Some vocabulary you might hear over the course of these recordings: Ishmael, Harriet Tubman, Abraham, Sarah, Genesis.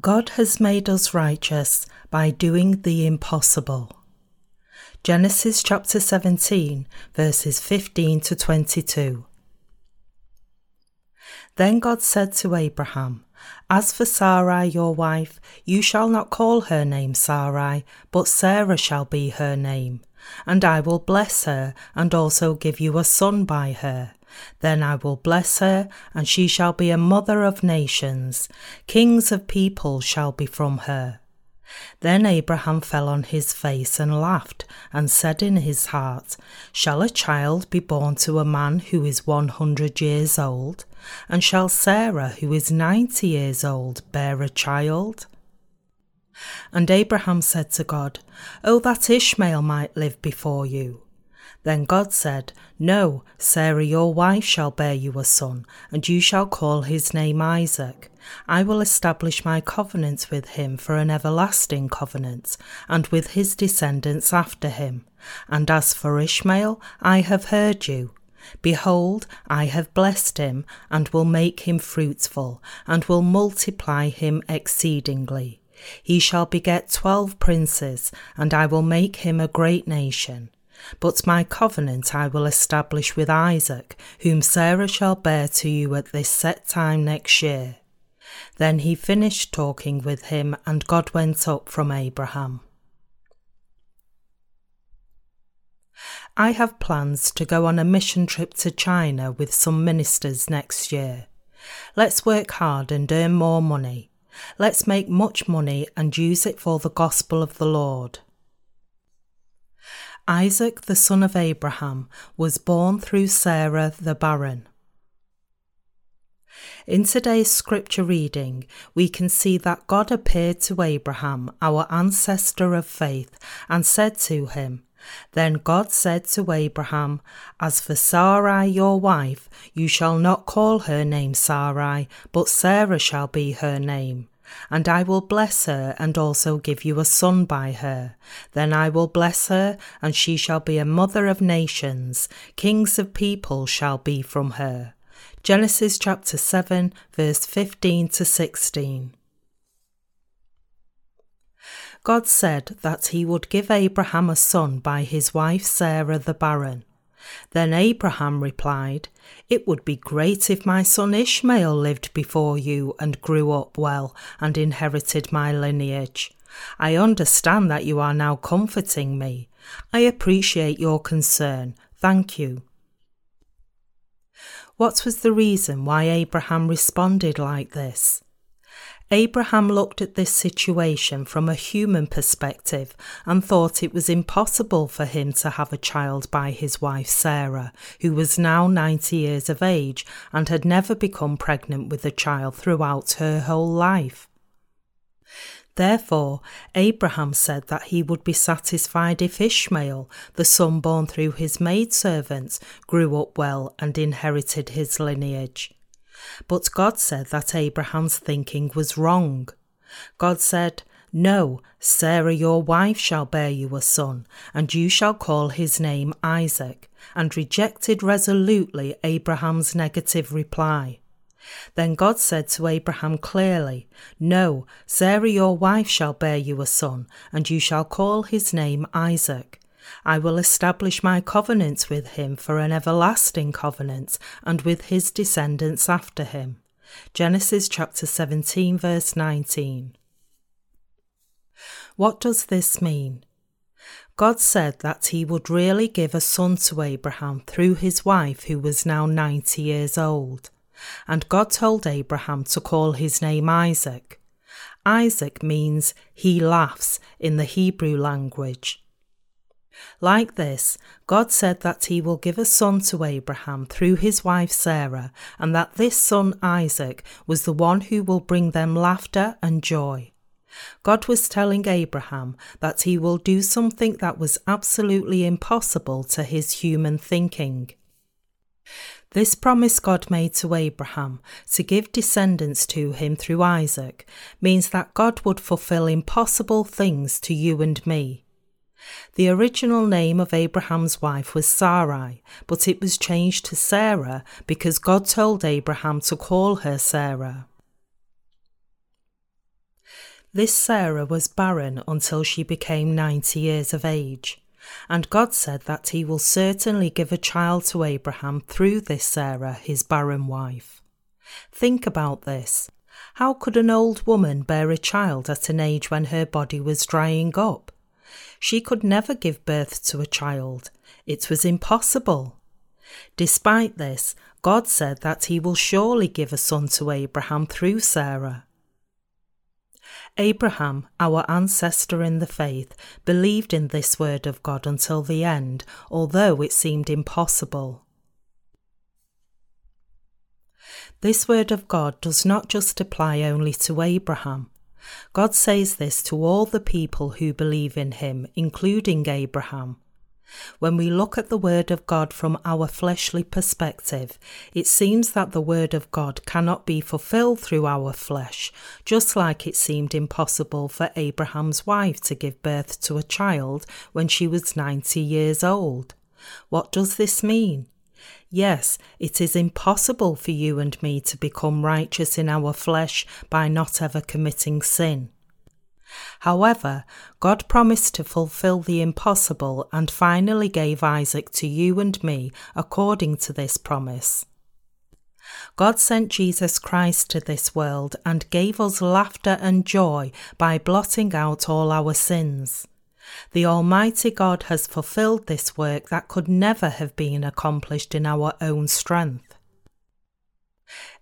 God has made us righteous by doing the impossible. Genesis chapter 17, verses 15 to 22. Then God said to Abraham, "As for Sarai your wife, you shall not call her name Sarai, but Sarah shall be her name. And I will bless her, and also give you a son by her. Then I will bless her, and she shall be a mother of nations. Kings of people shall be from her." Then Abraham fell on his face and laughed, and said in his heart, "Shall a child be born to a man who is 100 years old? And shall Sarah, who is 90 years old, bear a child?" And Abraham said to God, "Oh, that Ishmael might live before you." Then God said, "No, Sarah your wife shall bear you a son, and you shall call his name Isaac. I will establish my covenant with him for an everlasting covenant, and with his descendants after him. And as for Ishmael, I have heard you. Behold, I have blessed him, and will make him fruitful, and will multiply him exceedingly. He shall beget 12 princes, and I will make him a great nation. But my covenant I will establish with Isaac, whom Sarah shall bear to you at this set time next year." Then he finished talking with him, and God went up from Abraham. I have plans to go on a mission trip to China with some ministers next year. Let's work hard and earn more money. Let's make much money and use it for the gospel of the Lord. Isaac, the son of Abraham, was born through Sarah the barren. In today's scripture reading, we can see that God appeared to Abraham, our ancestor of faith, and said to him, "Then God said to Abraham, 'As for Sarai your wife, you shall not call her name Sarai, but Sarah shall be her name. And I will bless her, and also give you a son by her. Then I will bless her, and she shall be a mother of nations. Kings of people shall be from her.'" Genesis chapter 7, verse 15 to 16. God said that he would give Abraham a son by his wife Sarah the barren. Then Abraham replied, "It would be great if my son Ishmael lived before you and grew up well and inherited my lineage. I understand that you are now comforting me. I appreciate your concern. Thank you." What was the reason why Abraham responded like this? Abraham looked at this situation from a human perspective and thought it was impossible for him to have a child by his wife Sarah, who was now 90 years of age and had never become pregnant with a child throughout her whole life. Therefore, Abraham said that he would be satisfied if Ishmael, the son born through his maidservant, grew up well and inherited his lineage. But God said that Abraham's thinking was wrong. God said, "No, Sarah your wife shall bear you a son, and you shall call his name Isaac," and rejected resolutely Abraham's negative reply. Then God said to Abraham clearly, "No, Sarah your wife shall bear you a son, and you shall call his name Isaac. I will establish my covenant with him for an everlasting covenant, and with his descendants after him." Genesis chapter 17, verse 19. What does this mean? God said that he would really give a son to Abraham through his wife, who was now 90 years old. And God told Abraham to call his name Isaac. Isaac means "he laughs" in the Hebrew language. Like this, God said that he will give a son to Abraham through his wife Sarah, and that this son Isaac was the one who will bring them laughter and joy. God was telling Abraham that he will do something that was absolutely impossible to his human thinking. This promise God made to Abraham to give descendants to him through Isaac means that God would fulfill impossible things to you and me. The original name of Abraham's wife was Sarai, but it was changed to Sarah because God told Abraham to call her Sarah. This Sarah was barren until she became 90 years of age, and God said that he will certainly give a child to Abraham through this Sarah, his barren wife. Think about this. How could an old woman bear a child at an age when her body was drying up? She could never give birth to a child. It was impossible. Despite this, God said that he will surely give a son to Abraham through Sarah. Abraham, our ancestor in the faith, believed in this word of God until the end, although it seemed impossible. This word of God does not just apply only to Abraham. God says this to all the people who believe in him, including Abraham. When we look at the word of God from our fleshly perspective, it seems that the word of God cannot be fulfilled through our flesh, just like it seemed impossible for Abraham's wife to give birth to a child when she was 90 years old. What does this mean? Yes, it is impossible for you and me to become righteous in our flesh by not ever committing sin. However, God promised to fulfill the impossible and finally gave Isaac to you and me according to this promise. God sent Jesus Christ to this world and gave us laughter and joy by blotting out all our sins. The Almighty God has fulfilled this work that could never have been accomplished in our own strength.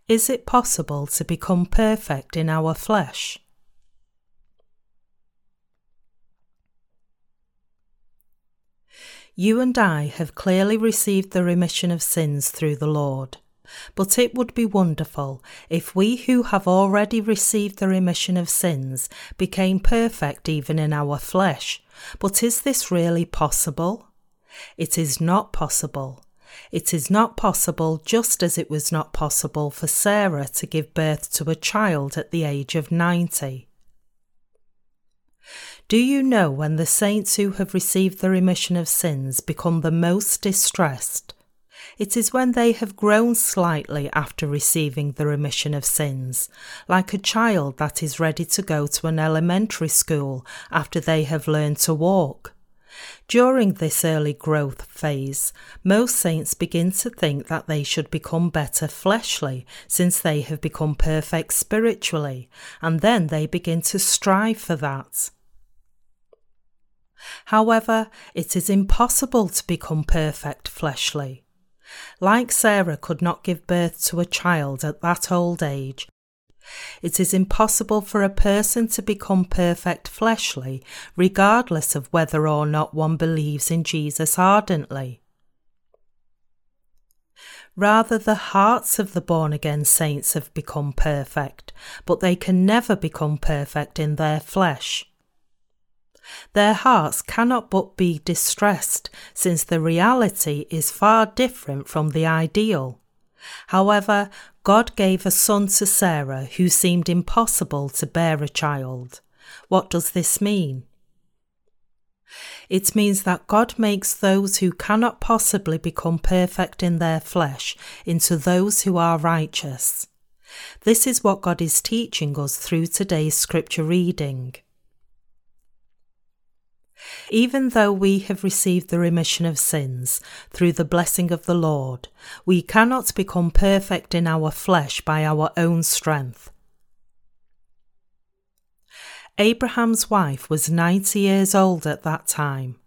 Is it possible to become perfect in our flesh? You and I have clearly received the remission of sins through the Lord, but it would be wonderful if we who have already received the remission of sins became perfect even in our flesh, but is this really possible? It is not possible. It is not possible, just as it was not possible for Sarah to give birth to a child at the age of 90. Do you know when the saints who have received the remission of sins become the most distressed? It is when they have grown slightly after receiving the remission of sins, like a child that is ready to go to an elementary school after they have learned to walk. During this early growth phase, most saints begin to think that they should become better fleshly since they have become perfect spiritually, and then they begin to strive for that. However, it is impossible to become perfect fleshly. Like Sarah could not give birth to a child at that old age, it is impossible for a person to become perfect fleshly, regardless of whether or not one believes in Jesus ardently. Rather, the hearts of the born-again saints have become perfect, but they can never become perfect in their flesh. Their hearts cannot but be distressed, since the reality is far different from the ideal. However, God gave a son to Sarah who seemed impossible to bear a child. What does this mean? It means that God makes those who cannot possibly become perfect in their flesh into those who are righteous. This is what God is teaching us through today's scripture reading. Even though we have received the remission of sins through the blessing of the Lord, we cannot become perfect in our flesh by our own strength. Abraham's wife was 90 years old at that time.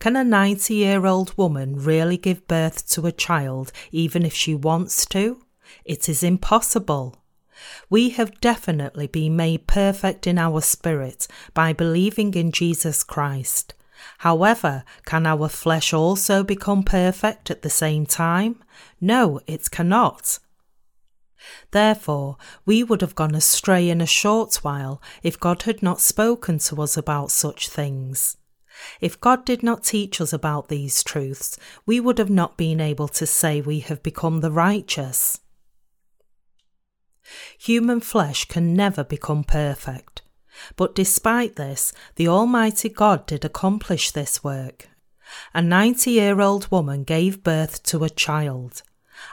Can a 90-year-old woman really give birth to a child even if she wants to? It is impossible. We have definitely been made perfect in our spirit by believing in Jesus Christ. However, can our flesh also become perfect at the same time? No, it cannot. Therefore, we would have gone astray in a short while if God had not spoken to us about such things. If God did not teach us about these truths, we would have not been able to say we have become the righteous. Human flesh can never become perfect, but despite this, the Almighty God did accomplish this work. A 90-year-old woman gave birth to a child.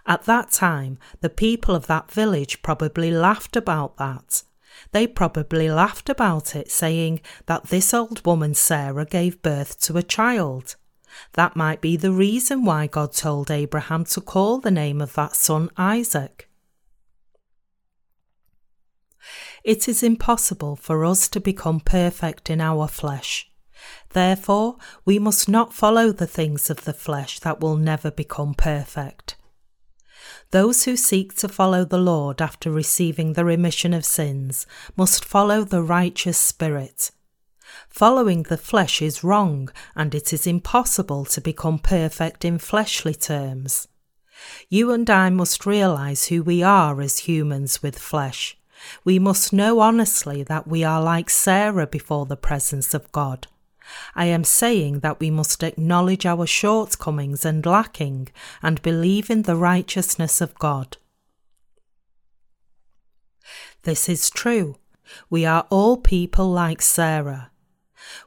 At that time, the people of that village probably laughed about that. They probably laughed about it, saying that this old woman Sarah gave birth to a child. That might be the reason why God told Abraham to call the name of that son Isaac. It is impossible for us to become perfect in our flesh. Therefore, we must not follow the things of the flesh that will never become perfect. Those who seek to follow the Lord after receiving the remission of sins must follow the righteous spirit. Following the flesh is wrong, and it is impossible to become perfect in fleshly terms. You and I must realize who we are as humans with flesh. We must know honestly that we are like Sarah before the presence of God. I am saying that we must acknowledge our shortcomings and lacking and believe in the righteousness of God. This is true. We are all people like Sarah.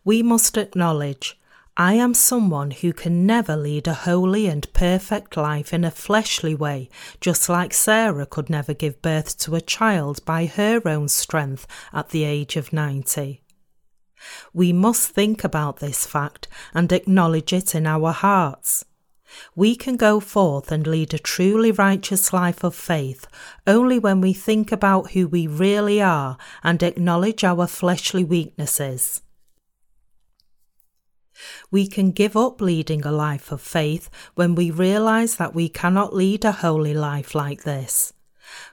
We must acknowledge, I am someone who can never lead a holy and perfect life in a fleshly way, just like Sarah could never give birth to a child by her own strength at the age of 90. We must think about this fact and acknowledge it in our hearts. We can go forth and lead a truly righteous life of faith only when we think about who we really are and acknowledge our fleshly weaknesses. We can give up leading a life of faith when we realize that we cannot lead a holy life like this.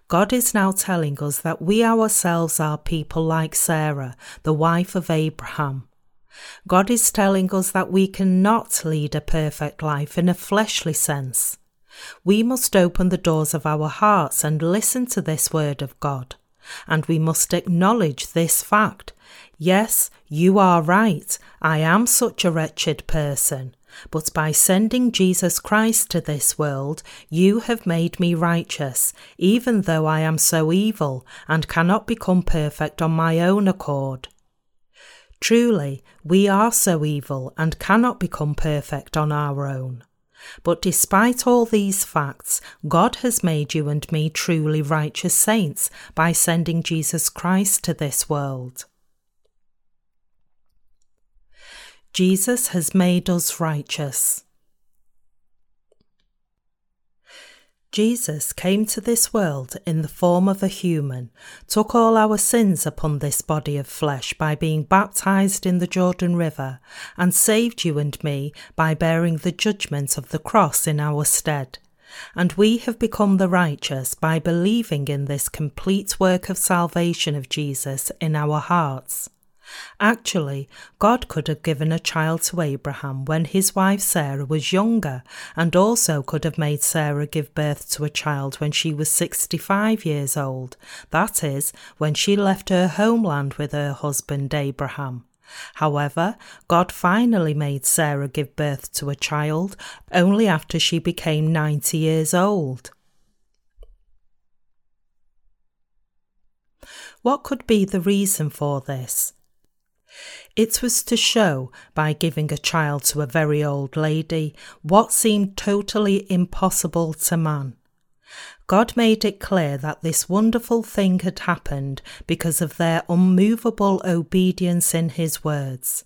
God is now telling us that we ourselves are people like Sarah, the wife of Abraham. God is telling us that we cannot lead a perfect life in a fleshly sense. We must open the doors of our hearts and listen to this word of God, and we must acknowledge this fact. Yes, you are right, I am such a wretched person, but by sending Jesus Christ to this world, you have made me righteous, even though I am so evil and cannot become perfect on my own accord. Truly, we are so evil and cannot become perfect on our own. But despite all these facts, God has made you and me truly righteous saints by sending Jesus Christ to this world. Jesus has made us righteous. Jesus came to this world in the form of a human, took all our sins upon this body of flesh by being baptized in the Jordan River, and saved you and me by bearing the judgment of the cross in our stead. And we have become the righteous by believing in this complete work of salvation of Jesus in our hearts. Actually, God could have given a child to Abraham when his wife Sarah was younger, and also could have made Sarah give birth to a child when she was 65 years old, that is, when she left her homeland with her husband Abraham. However, God finally made Sarah give birth to a child only after she became 90 years old. What could be the reason for this? It was to show, by giving a child to a very old lady, what seemed totally impossible to man. God made it clear that this wonderful thing had happened because of their unmovable obedience in his words.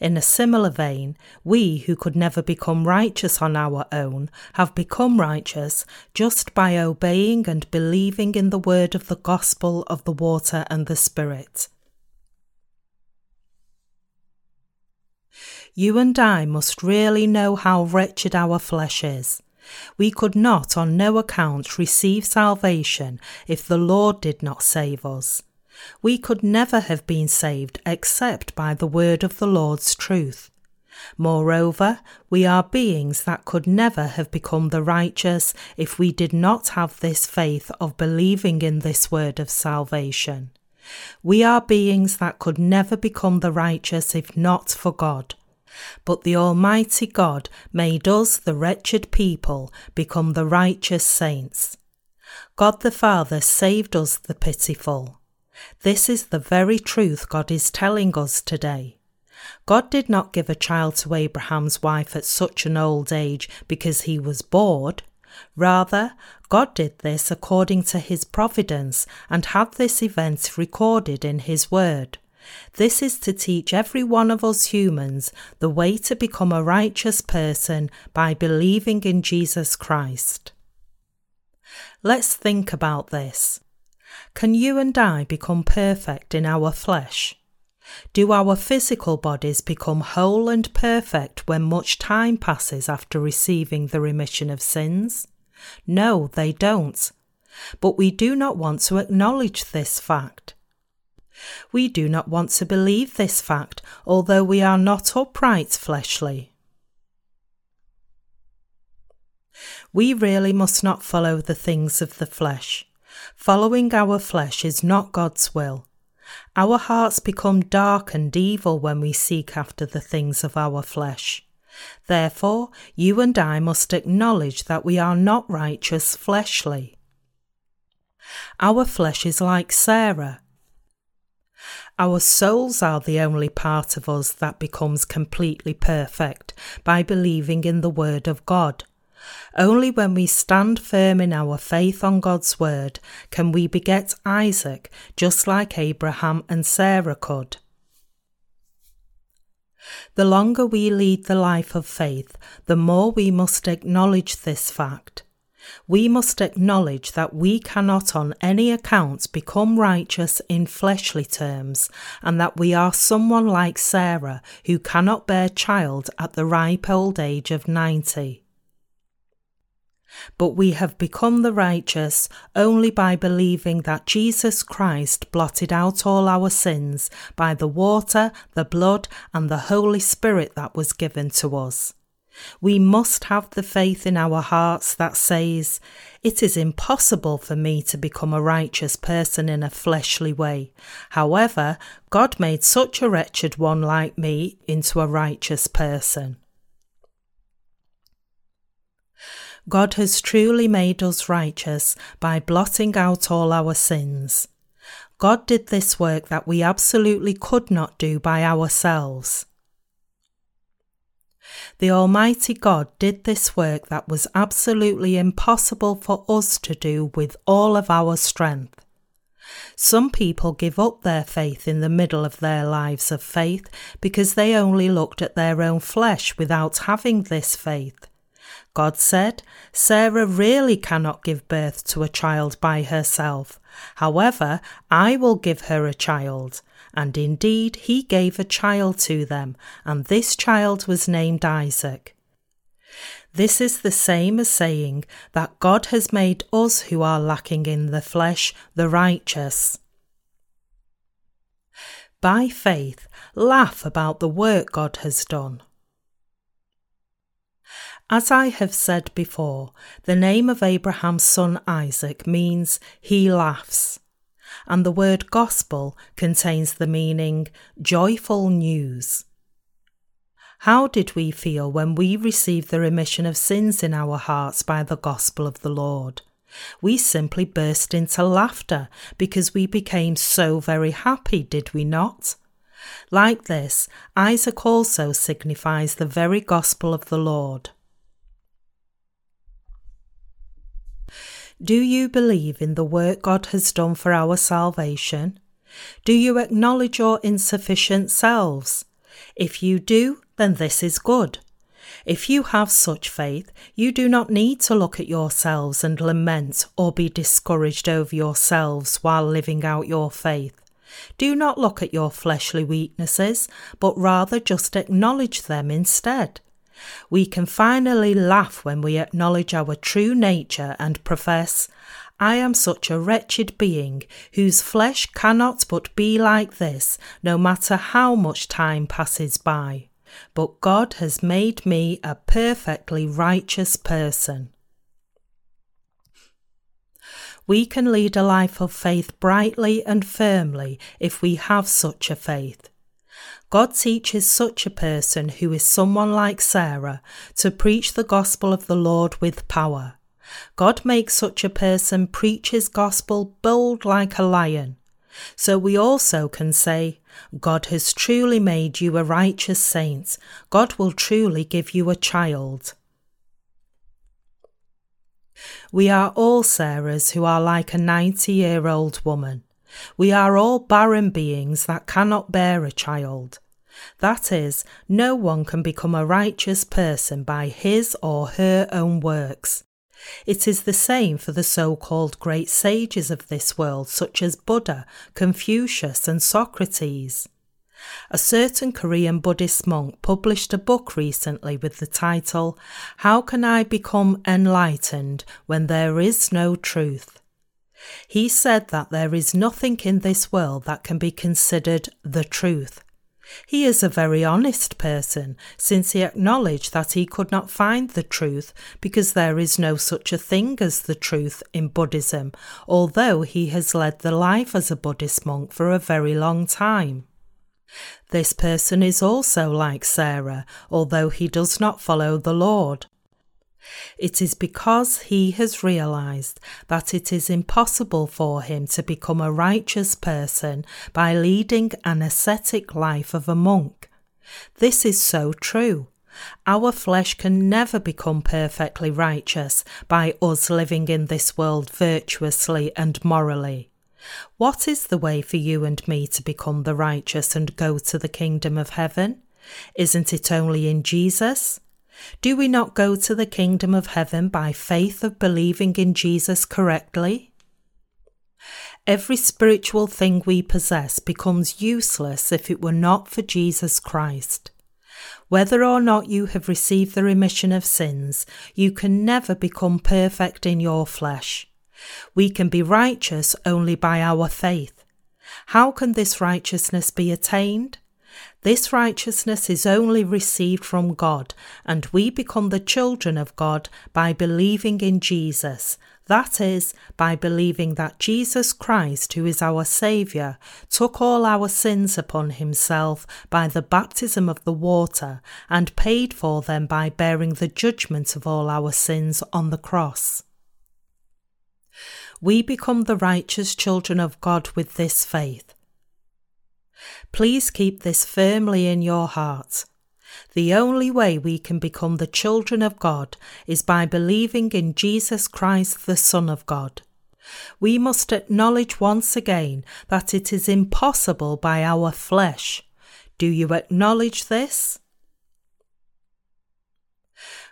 In a similar vein, we who could never become righteous on our own have become righteous just by obeying and believing in the word of the gospel of the water and the Spirit. You and I must really know how wretched our flesh is. We could not on no account receive salvation if the Lord did not save us. We could never have been saved except by the word of the Lord's truth. Moreover, we are beings that could never have become the righteous if we did not have this faith of believing in this word of salvation. We are beings that could never become the righteous if not for God. But the Almighty God made us, the wretched people, become the righteous saints. God the Father saved us, the pitiful. This is the very truth God is telling us today. God did not give a child to Abraham's wife at such an old age because he was bored. Rather, God did this according to his providence and had this event recorded in his word. This is to teach every one of us humans the way to become a righteous person by believing in Jesus Christ. Let's think about this. Can you and I become perfect in our flesh? Do our physical bodies become whole and perfect when much time passes after receiving the remission of sins? No, they don't. But we do not want to acknowledge this fact. We do not want to believe this fact, although we are not upright fleshly. We really must not follow the things of the flesh. Following our flesh is not God's will. Our hearts become dark and evil when we seek after the things of our flesh. Therefore, you and I must acknowledge that we are not righteous fleshly. Our flesh is like Sarah. Our souls are the only part of us that becomes completely perfect by believing in the Word of God. Only when we stand firm in our faith on God's Word can we beget Isaac, just like Abraham and Sarah could. The longer we lead the life of faith, the more we must acknowledge this fact. We must acknowledge that we cannot on any account become righteous in fleshly terms, and that we are someone like Sarah who cannot bear child at the ripe old age of 90. But we have become the righteous only by believing that Jesus Christ blotted out all our sins by the water, the blood, and the Holy Spirit that was given to us. We must have the faith in our hearts that says, "It is impossible for me to become a righteous person in a fleshly way. However, God made such a wretched one like me into a righteous person." God has truly made us righteous by blotting out all our sins. God did this work that we absolutely could not do by ourselves. The Almighty God did this work that was absolutely impossible for us to do with all of our strength. Some people give up their faith in the middle of their lives of faith because they only looked at their own flesh without having this faith. God said, "Sarah really cannot give birth to a child by herself. However, I will give her a child." And indeed, he gave a child to them, and this child was named Isaac. This is the same as saying that God has made us who are lacking in the flesh, the righteous. By faith, laugh about the work God has done. As I have said before, the name of Abraham's son Isaac means "he laughs," and the word gospel contains the meaning joyful news. How did we feel when we received the remission of sins in our hearts by the gospel of the Lord? We simply burst into laughter because we became so very happy, did we not? Like this, Isaac also signifies the very gospel of the Lord. Do you believe in the work God has done for our salvation? Do you acknowledge your insufficient selves? If you do, then this is good. If you have such faith, you do not need to look at yourselves and lament or be discouraged over yourselves while living out your faith. Do not look at your fleshly weaknesses, but rather just acknowledge them instead. We can finally laugh when we acknowledge our true nature and profess, "I am such a wretched being whose flesh cannot but be like this, no matter how much time passes by. But God has made me a perfectly righteous person." We can lead a life of faith brightly and firmly if we have such a faith. God teaches such a person who is someone like Sarah to preach the gospel of the Lord with power. God makes such a person preach his gospel bold like a lion. So we also can say, "God has truly made you a righteous saint. God will truly give you a child." We are all Sarahs who are like a 90-year-old woman. We are all barren beings that cannot bear a child. That is, no one can become a righteous person by his or her own works. It is the same for the so-called great sages of this world, such as Buddha, Confucius, and Socrates. A certain Korean Buddhist monk published a book recently with the title, "How Can I Become Enlightened When There Is No Truth?" He said that there is nothing in this world that can be considered the truth. He is a very honest person, since he acknowledged that he could not find the truth because there is no such a thing as the truth in Buddhism, although he has led the life as a Buddhist monk for a very long time. This person is also like Sarah, although he does not follow the Lord. It is because he has realized that it is impossible for him to become a righteous person by leading an ascetic life of a monk. This is so true. Our flesh can never become perfectly righteous by us living in this world virtuously and morally. What is the way for you and me to become the righteous and go to the kingdom of heaven? Isn't it only in Jesus? Do we not go to the kingdom of heaven by faith of believing in Jesus correctly? Every spiritual thing we possess becomes useless if it were not for Jesus Christ. Whether or not you have received the remission of sins, you can never become perfect in your flesh. We can be righteous only by our faith. How can this righteousness be attained? This righteousness is only received from God, and we become the children of God by believing in Jesus, that is, by believing that Jesus Christ, who is our Saviour, took all our sins upon himself by the baptism of the water and paid for them by bearing the judgment of all our sins on the cross. We become the righteous children of God with this faith. Please keep this firmly in your heart. The only way we can become the children of God is by believing in Jesus Christ, the Son of God. We must acknowledge once again that it is impossible by our flesh. Do you acknowledge this?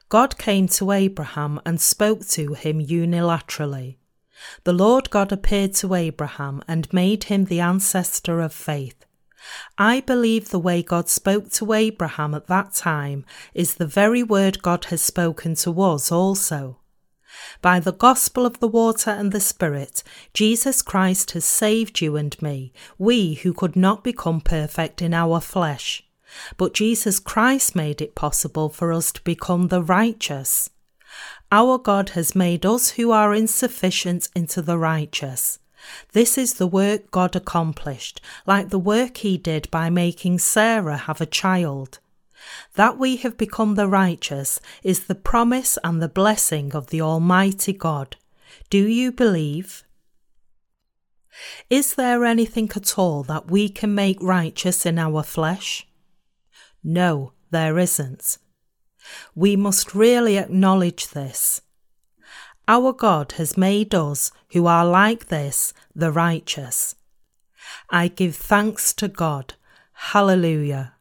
God came to Abraham and spoke to him unilaterally. The Lord God appeared to Abraham and made him the ancestor of faith. I believe the way God spoke to Abraham at that time is the very word God has spoken to us also. By the gospel of the water and the Spirit, Jesus Christ has saved you and me, we who could not become perfect in our flesh. But Jesus Christ made it possible for us to become the righteous. Our God has made us who are insufficient into the righteous. This is the work God accomplished, like the work he did by making Sarah have a child. That we have become the righteous is the promise and the blessing of the Almighty God. Do you believe? Is there anything at all that we can make righteous in our flesh? No, there isn't. We must really acknowledge this. Our God has made us, who are like this, the righteous. I give thanks to God. Hallelujah.